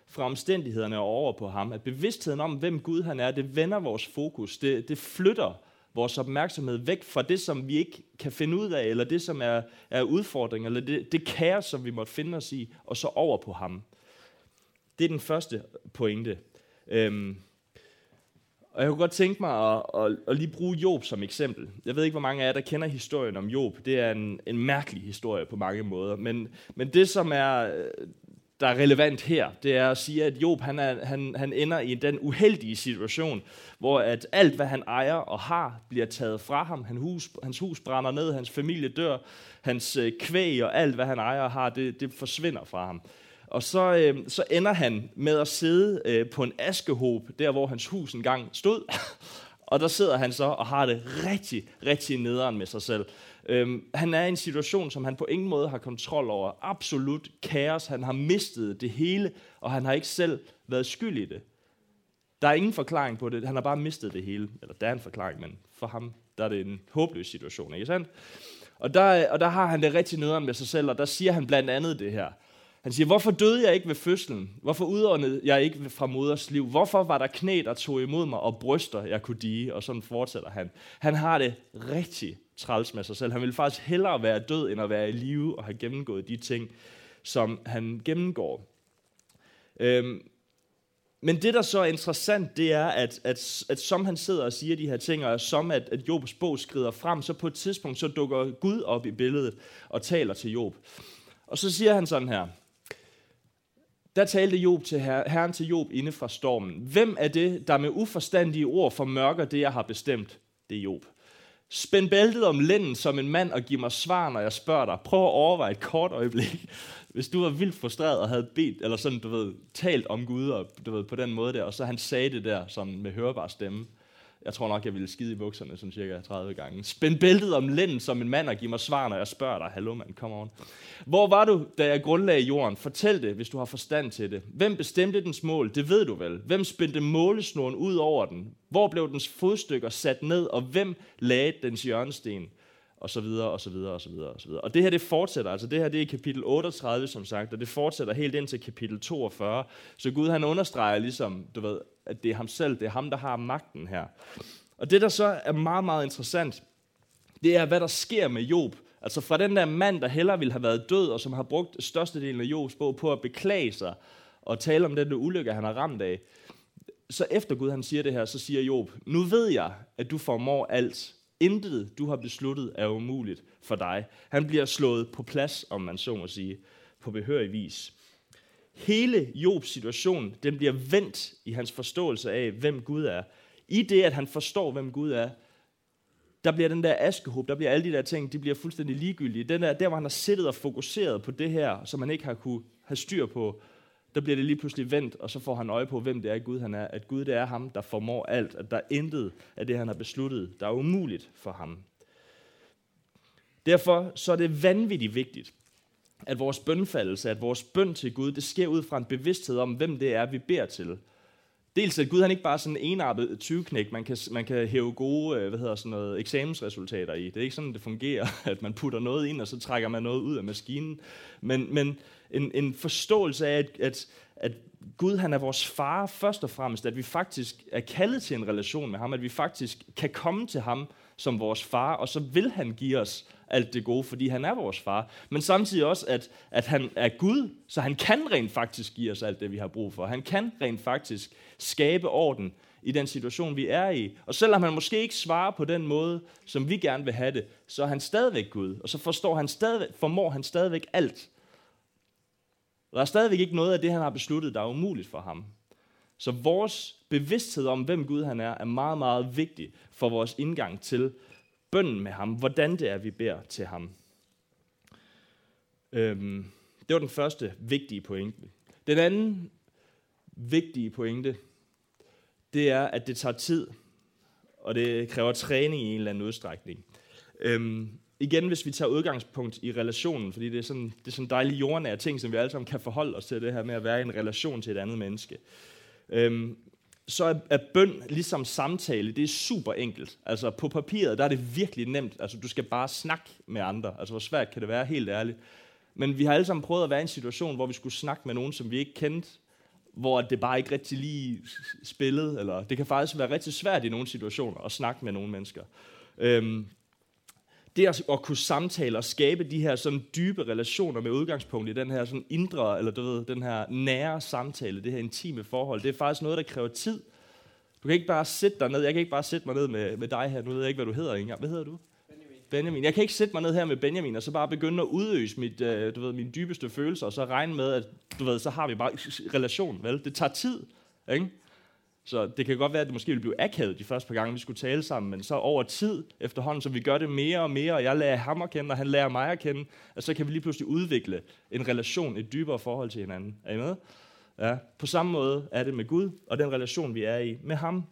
fra omstændighederne og over på ham. At bevidstheden om, hvem Gud han er, det vender vores fokus. Det, det flytter vores opmærksomhed væk fra det, som vi ikke kan finde ud af, eller det, som er, er udfordringer, eller det, det kaos, som vi måtte finde os i, og så over på ham. Det er den første pointe. Øhm, og jeg kunne godt tænke mig at, at, at lige bruge Job som eksempel. Jeg ved ikke, hvor mange af jer, der kender historien om Job. Det er en, en mærkelig historie på mange måder. Men, men det, som er... der er relevant her, det er at sige, at Job han er, han, han ender i den uheldige situation, hvor at alt, hvad han ejer og har, bliver taget fra ham. Han hus, hans hus brænder ned, hans familie dør, hans kvæg og alt, hvad han ejer og har, det, det forsvinder fra ham. Og så, øh, så ender han med at sidde øh, på en askehob, der hvor hans hus engang stod, og der sidder han så og har det rigtig, rigtig nederen med sig selv. Øhm, han er i en situation, som han på ingen måde har kontrol over. Absolut kaos. Han har mistet det hele, og han har ikke selv været skyld i det. Der er ingen forklaring på det. Han har bare mistet det hele. Eller der er en forklaring, men for ham der er det en håbløs situation, ikke sandt? Og der, og der har han det rigtig nederen med sig selv, og der siger han blandt andet det her. Han siger, hvorfor døde jeg ikke ved fødslen? Hvorfor udåndede jeg ikke fra moders liv? Hvorfor var der knæ, der tog imod mig, og bryster, jeg kunne dige? Og sådan fortsætter han. Han har det rigtig træls med sig selv. Han ville faktisk hellere være død, end at være i live og have gennemgået de ting, som han gennemgår. Øhm, men det, der så er interessant, det er, at, at, at som han sidder og siger de her ting, og som at, at Jobs bog skrider frem, så på et tidspunkt så dukker Gud op i billedet og taler til Job. Og så siger han sådan her. Der talte Job til her, Herren til Job inde fra stormen. Hvem er det, der med uforstandige ord formørker det, jeg har bestemt? Det er Job. Spænd bæltet om lænden som en mand og giv mig svar, når jeg spørger dig. Prøv at overveje et kort øjeblik. Hvis du var vildt frustreret og havde bedt, eller sådan, du ved, talt om Gud og du ved, på den måde der, og så han sagde det der sådan med hørbar stemme. Jeg tror nok, jeg ville skide i bukserne sådan cirka tredive gange. Spænd bæltet om lænden som en mand og giv mig svar, når jeg spørger dig. Hallo mand, come on. Hvor var du, da jeg grundlagde jorden? Fortæl det, hvis du har forstand til det. Hvem bestemte dens mål? Det ved du vel. Hvem spændte målesnoren ud over den? Hvor blev dens fodstykker sat ned? Og hvem lagde dens hjørnesten? Og så videre, og så videre, og så videre, og så videre. Og det her, det fortsætter. Altså det her, det er kapitel otteogtredive, som sagt, og det fortsætter helt ind til kapitel toogfyrre. Så Gud, han understreger ligesom, du ved, at det er ham selv, det er ham, der har magten her. Og det, der så er meget, meget interessant, det er, hvad der sker med Job. Altså fra den der mand, der hellere ville have været død, og som har brugt størstedelen af Jobs bog på at beklage sig, og tale om den ulykke, han har ramt af. Så efter Gud, han siger det her, så siger Job, nu ved jeg, at du formår alt. Intet, du har besluttet, er umuligt for dig. Han bliver slået på plads, om man så må sige, på behørig vis. Hele Jobs situation, den bliver vendt i hans forståelse af, hvem Gud er. I det, at han forstår, hvem Gud er, der bliver den der askehob, der bliver alle de der ting, de bliver fuldstændig ligegyldige. Den der, der hvor han har siddet og fokuseret på det her, som han ikke har kunne have styr på, der bliver det lige pludselig vendt, og så får han øje på, hvem det er, Gud han er. At Gud, det er ham, der formår alt, at der er intet af det, han har besluttet, der er umuligt for ham. Derfor så er det vanvittigt vigtigt, at vores bønfaldelse, at vores bøn til Gud, det sker ud fra en bevidsthed om, hvem det er, vi beder til. Dels at Gud, han ikke bare er sådan en enarpet tyveknægt, man kan, man kan hæve gode hvad hedder sådan noget, eksamensresultater i. Det er ikke sådan, det fungerer, at man putter noget ind, og så trækker man noget ud af maskinen. Men, men en, en forståelse af, at, at, at Gud, han er vores far først og fremmest, at vi faktisk er kaldet til en relation med ham, at vi faktisk kan komme til ham som vores far, og så vil han give os alt det gode, fordi han er vores far. Men samtidig også, at, at han er Gud, så han kan rent faktisk give os alt det, vi har brug for. Han kan rent faktisk skabe orden i den situation, vi er i. Og selvom han måske ikke svarer på den måde, som vi gerne vil have det, så er han stadigvæk Gud, og så forstår han stadigvæk, formår han stadigvæk alt. Der er stadigvæk ikke noget af det, han har besluttet, der er umuligt for ham. Så vores bevidsthed om, hvem Gud han er, er meget, meget vigtig for vores indgang til bønnen med ham, hvordan det er, vi beder til ham. Øhm, det var den første vigtige pointe. Den anden vigtige pointe, det er, at det tager tid og det kræver træning i en eller anden udstrækning. Øhm, igen, hvis vi tager udgangspunkt i relationen, fordi det er sådan, det er sådan dejlige jordnære ting, som vi alle sammen kan forholde os til, det her med at være i en relation til et andet menneske. Øhm, så er, er bøn ligesom samtale, det er super enkelt. Altså på papiret, der er det virkelig nemt. Altså du skal bare snakke med andre. Altså hvor svært kan det være, helt ærligt. Men vi har alle sammen prøvet at være i en situation, hvor vi skulle snakke med nogen, som vi ikke kendte, hvor det bare ikke rigtig lige spillede, eller det kan faktisk være rigtig svært i nogle situationer at snakke med nogle mennesker. Øhm, det at, at kunne samtale og skabe de her sådan dybe relationer med udgangspunkt i den her sådan indre, eller du ved, den her nære samtale, det her intime forhold, det er faktisk noget, der kræver tid. Du kan ikke bare sætte dig ned, jeg kan ikke bare sætte mig ned med, med dig her, nu ved jeg ikke, hvad du hedder engang. Hvad hedder du? Benjamin. Jeg kan ikke sætte mig ned her med Benjamin, og så bare begynde at udøse mit, øh, du ved, mine dybeste følelser, og så regne med, at du ved, så har vi bare relation, vel? Det tager tid, ikke? Så det kan godt være, at det måske ville blive akavet de første par gange, vi skulle tale sammen, men så over tid efterhånden, så vi gør det mere og mere, og jeg lærer ham at kende, og han lærer mig at kende, og så kan vi lige pludselig udvikle en relation, et dybere forhold til hinanden. Er I med? Ja. På samme måde er det med Gud, og den relation, vi er i med ham.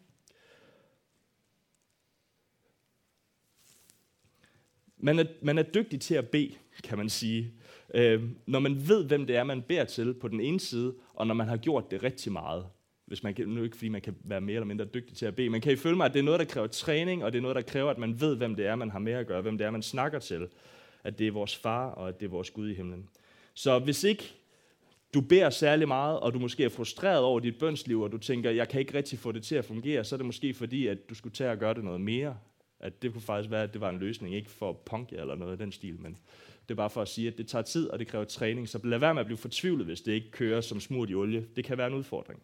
Man er, man er dygtig til at bede, kan man sige, øh, når man ved, hvem det er, man beder til på den ene side, og når man har gjort det rigtig meget. Hvis man kan, nu ikke, fordi man kan være mere eller mindre dygtig til at bede, men kan I følge mig, at det er noget, der kræver træning, og det er noget, der kræver, at man ved, hvem det er, man har med at gøre, hvem det er, man snakker til, at det er vores far, og at det er vores Gud i himlen. Så hvis ikke du beder særlig meget, og du måske er frustreret over dit bønsliv, og du tænker, jeg kan ikke rigtig få det til at fungere, så er det måske fordi, at du skulle tage og gøre det noget mere. At det kunne faktisk være, at det var en løsning, ikke for punk eller noget af den stil, men det er bare for at sige, at det tager tid, og det kræver træning, så lad være med at blive fortvivlet, hvis det ikke kører som smurt i olie. Det kan være en udfordring.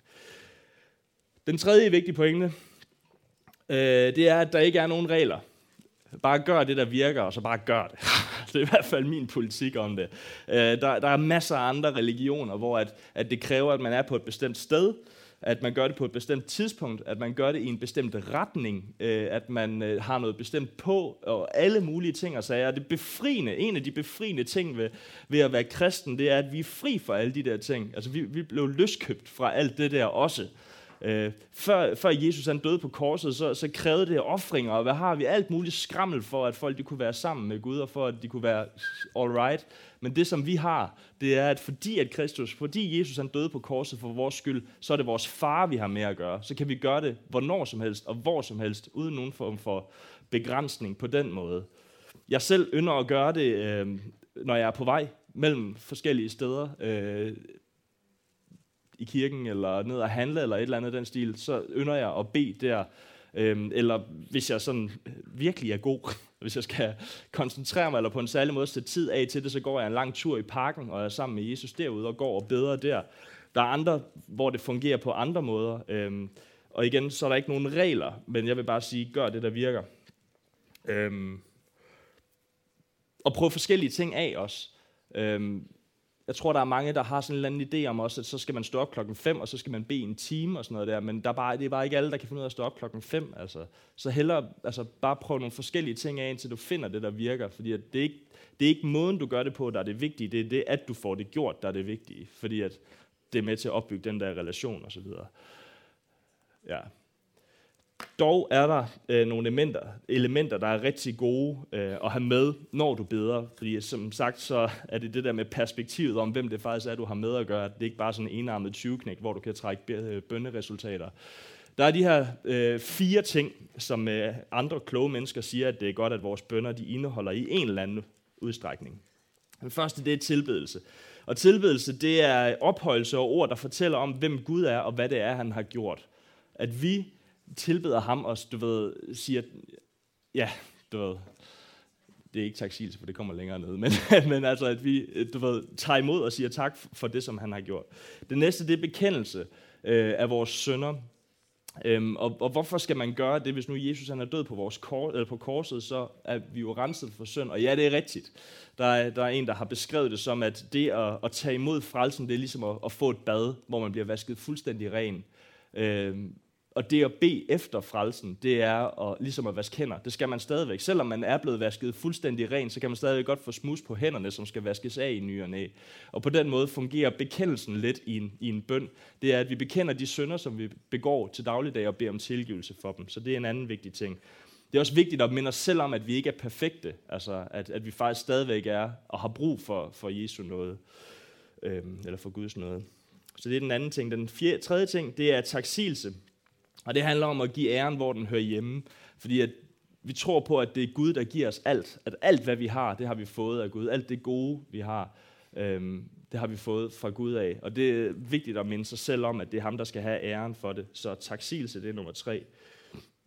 Den tredje vigtige pointe, øh, det er, at der ikke er nogen regler. Bare gør det, der virker, og så bare gør det. Det er i hvert fald min politik om det. Øh, der, der er masser af andre religioner, hvor at, at det kræver, at man er på et bestemt sted, at man gør det på et bestemt tidspunkt, at man gør det i en bestemt retning, øh, at man øh, har noget bestemt på, og alle mulige ting og sager. Det befriende, en af de befriende ting ved, ved at være kristen, det er, at vi er fri fra alle de der ting. Altså, vi, vi blev løskøbt fra alt det der også. Øh, før, før Jesus han døde på korset, så, så krævede det ofringer, og hvad har vi? Alt muligt skrammel for, at folk de kunne være sammen med Gud, og for, at de kunne være all right. Men det, som vi har, det er, at fordi at Kristus, fordi Jesus han døde på korset for vores skyld, så er det vores far, vi har med at gøre. Så kan vi gøre det hvornår som helst, og hvor som helst, uden nogen form for begrænsning på den måde. Jeg selv ynder at gøre det, øh, når jeg er på vej mellem forskellige steder, øh, i kirken, eller ned og handle, eller et eller andet den stil, så ynder jeg at bede der. Øhm, eller hvis jeg sådan virkelig er god, hvis jeg skal koncentrere mig, eller på en særlig måde sætte tid af til det, så går jeg en lang tur i parken, og jeg er sammen med Jesus derude, og går og beder der. Der er andre, hvor det fungerer på andre måder. Øhm, og igen, så er der ikke nogen regler, men jeg vil bare sige, gør det, der virker. Øhm, og prøv forskellige ting af også. Øhm, Jeg tror, der er mange, der har sådan en eller anden idé om også, at så skal man stå op klokken fem, og så skal man bede en time og sådan noget der, men der er bare, det er bare ikke alle, der kan finde ud af at stå op klokken fem. Altså. Så hellere altså, bare prøv nogle forskellige ting af, indtil du finder det, der virker, fordi at det, er ikke, det er ikke måden, du gør det på, der er det vigtige, det er det, at du får det gjort, der er det vigtige, fordi at det er med til at opbygge den der relation og så videre. Ja. Dog er der øh, nogle elementer, elementer, der er rigtig gode øh, at have med, når du beder. Fordi som sagt, så er det det der med perspektivet om, hvem det faktisk er, du har med at gøre. Det er ikke bare sådan en enarmet tyveknægt, hvor du kan trække bønneresultater. Der er de her øh, fire ting, som øh, andre kloge mennesker siger, at det er godt, at vores bønner de indeholder i en eller anden udstrækning. Den første, det er tilbedelse. Og tilbedelse, det er ophøjelse og ord, der fortæller om, hvem Gud er og hvad det er, han har gjort. At vi tilbeder ham og du ved, siger, ja, du ved, det er ikke taksigelse, for det kommer længere ned, men, men altså, at vi du ved, tager imod og siger tak for det, som han har gjort. Det næste, det er bekendelse øh, af vores synder. Øhm, og, og hvorfor skal man gøre det, hvis nu Jesus han er død på, vores kor, eller på korset, så er vi jo renset for synd. Og ja, det er rigtigt. Der er, der er en, der har beskrevet det som, at det at, at tage imod frelsen, det er ligesom at, at få et bad, hvor man bliver vasket fuldstændig ren. Øhm, Og det at bede efter frelsen, det er at, ligesom at vaske hænder. Det skal man stadigvæk. Selvom man er blevet vasket fuldstændig ren, så kan man stadigvæk godt få smuds på hænderne, som skal vaskes af i ny og næ. Og på den måde fungerer bekendelsen lidt i en, i en bøn. Det er, at vi bekender de synder, som vi begår til dagligdag og beder om tilgivelse for dem. Så det er en anden vigtig ting. Det er også vigtigt at minde os selv om, at vi ikke er perfekte. Altså, at, at vi faktisk stadigvæk er og har brug for, for Jesu noget. Øhm, eller for Guds noget. Så det er den anden ting. Den fjerde, tredje ting, det er taksigelse. Og det handler om at give æren, hvor den hører hjemme. Fordi at vi tror på, at det er Gud, der giver os alt. At alt, hvad vi har, det har vi fået af Gud. Alt det gode, vi har, øhm, det har vi fået fra Gud af. Og det er vigtigt at minde sig selv om, at det er ham, der skal have æren for det. Så taksigelse, det er nummer tre.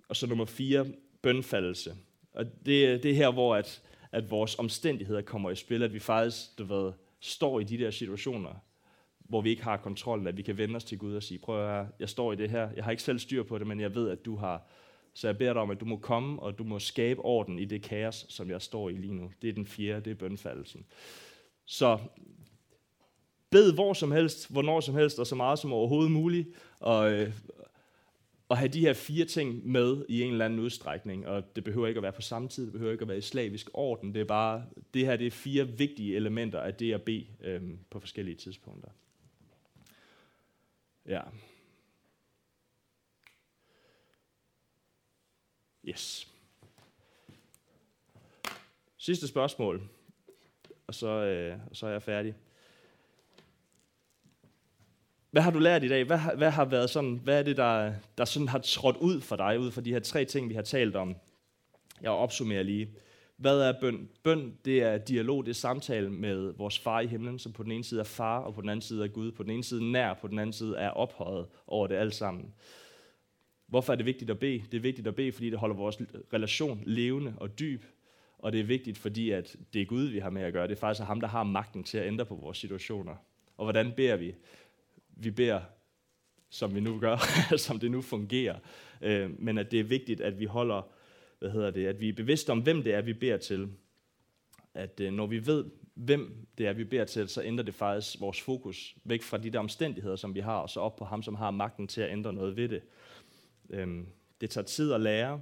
Og så nummer fire, bønfaldelse. Og det, det er her, hvor at, at vores omstændigheder kommer i spil. At vi faktisk, du ved, står i de der situationer, hvor vi ikke har kontrollen, at vi kan vende os til Gud og sige, prøv at høre, jeg står i det her, jeg har ikke selv styr på det, men jeg ved, at du har. Så jeg beder dig om, at du må komme, og du må skabe orden i det kaos, som jeg står i lige nu. Det er den fjerde, det er bønfaldelsen. Så bed hvor som helst, hvornår som helst, og så meget som overhovedet muligt, og, øh, og have de her fire ting med i en eller anden udstrækning. Og det behøver ikke at være på samme tid, det behøver ikke at være i slavisk orden, det er bare, det her det er fire vigtige elementer af det at bede øh, på forskellige tidspunkter. Ja. Yes. Sidste spørgsmål, og så, øh, og så er jeg færdig. Hvad har du lært i dag? Hvad, hvad har været sådan? Hvad er det der, der sådan har trådt ud for dig ud fra de her tre ting, vi har talt om? Jeg opsummerer lige. Hvad er bøn? Bøn, det er dialog, det er samtale med vores far i himlen, som på den ene side er far, og på den anden side er Gud, på den ene side nær, på den anden side er ophøjet over det alt sammen. Hvorfor er det vigtigt at bede? Det er vigtigt at bede, fordi det holder vores relation levende og dyb, og det er vigtigt, fordi at det er Gud, vi har med at gøre. Det er faktisk ham, der har magten til at ændre på vores situationer. Og hvordan beder vi? Vi beder, som vi nu gør, som det nu fungerer, men at det er vigtigt, at vi holder Hvad hedder det? At vi er bevidste om, hvem det er, vi beder til. At øh, når vi ved, hvem det er, vi beder til, så ændrer det faktisk vores fokus væk fra de der omstændigheder, som vi har, og så op på ham, som har magten til at ændre noget ved det. Øhm, det tager tid at lære,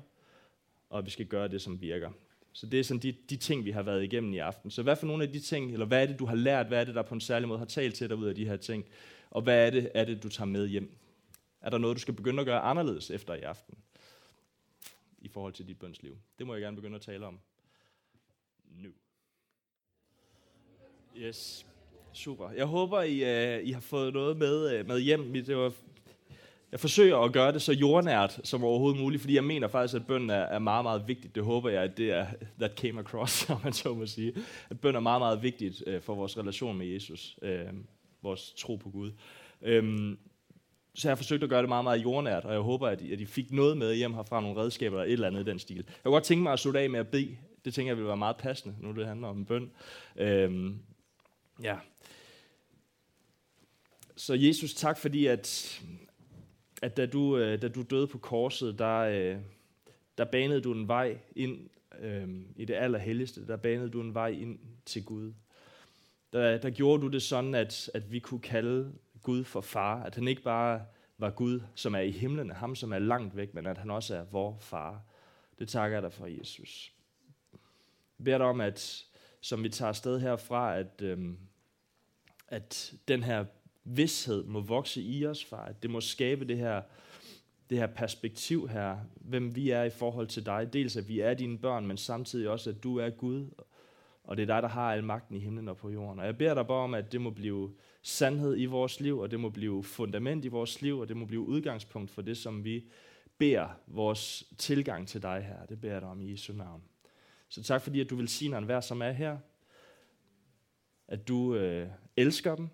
og vi skal gøre det, som virker. Så det er sådan de, de ting, vi har været igennem i aften. Så hvad for nogle af de ting, eller hvad er det, du har lært? Hvad er det, der på en særlig måde har talt til dig ud af de her ting? Og hvad er det, er det du tager med hjem? Er der noget, du skal begynde at gøre anderledes efter i aften? I forhold til dit bønsliv. Det må jeg gerne begynde at tale om nu. Yes, super. Jeg håber, I, uh, I har fået noget med, uh, med hjem. Det var, jeg forsøger at gøre det så jordnært som overhovedet muligt, fordi jeg mener faktisk, at bøn er, er meget, meget vigtigt. Det håber jeg, at det er that came across, om man så må sige. At bøn er meget, meget vigtigt uh, for vores relation med Jesus. Uh, vores tro på Gud. Um, Så jeg har forsøgt at gøre det meget, meget jordnært, og jeg håber, at I, at I fik noget med hjem herfra, nogle redskaber eller et eller andet i den stil. Jeg kunne godt tænke mig at slutte af med at bede. Det tænker jeg ville være meget passende, nu det handler om bøn. Øhm, ja. Så Jesus, tak fordi, at, at da, du, da du døde på korset, der, der banede du en vej ind øhm, i det allerhelligste. Der banede du en vej ind til Gud. Der, der gjorde du det sådan, at, at vi kunne kalde Gud for far, at han ikke bare var Gud, som er i himlen, ham som er langt væk, men at han også er vor far. Det takker jeg dig for, Jesus. Jeg beder dig om, at som vi tager afsted herfra, at, øhm, at den her vished må vokse i os, far, at det må skabe det her, det her perspektiv her, hvem vi er i forhold til dig. Dels at vi er dine børn, men samtidig også, at du er Gud, og det er dig, der har al magten i himlen og på jorden. Og jeg beder dig bare om, at det må blive sandhed i vores liv, og det må blive fundament i vores liv, og det må blive udgangspunkt for det, som vi beder vores tilgang til dig her. Det beder jeg dig om i Jesu navn. Så tak fordi, at du vil sige enhver, som er her. At du øh, elsker dem.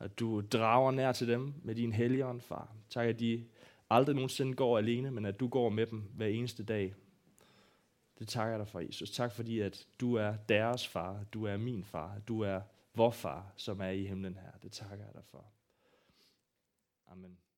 At du drager nær til dem med din helligånd, far. Tak, at de aldrig nogensinde går alene, men at du går med dem hver eneste dag. Det takker jeg dig for, Jesus. Tak fordi, at du er deres far, du er min far, du er vor far, som er i himlen her. Det takker jeg dig for. Amen.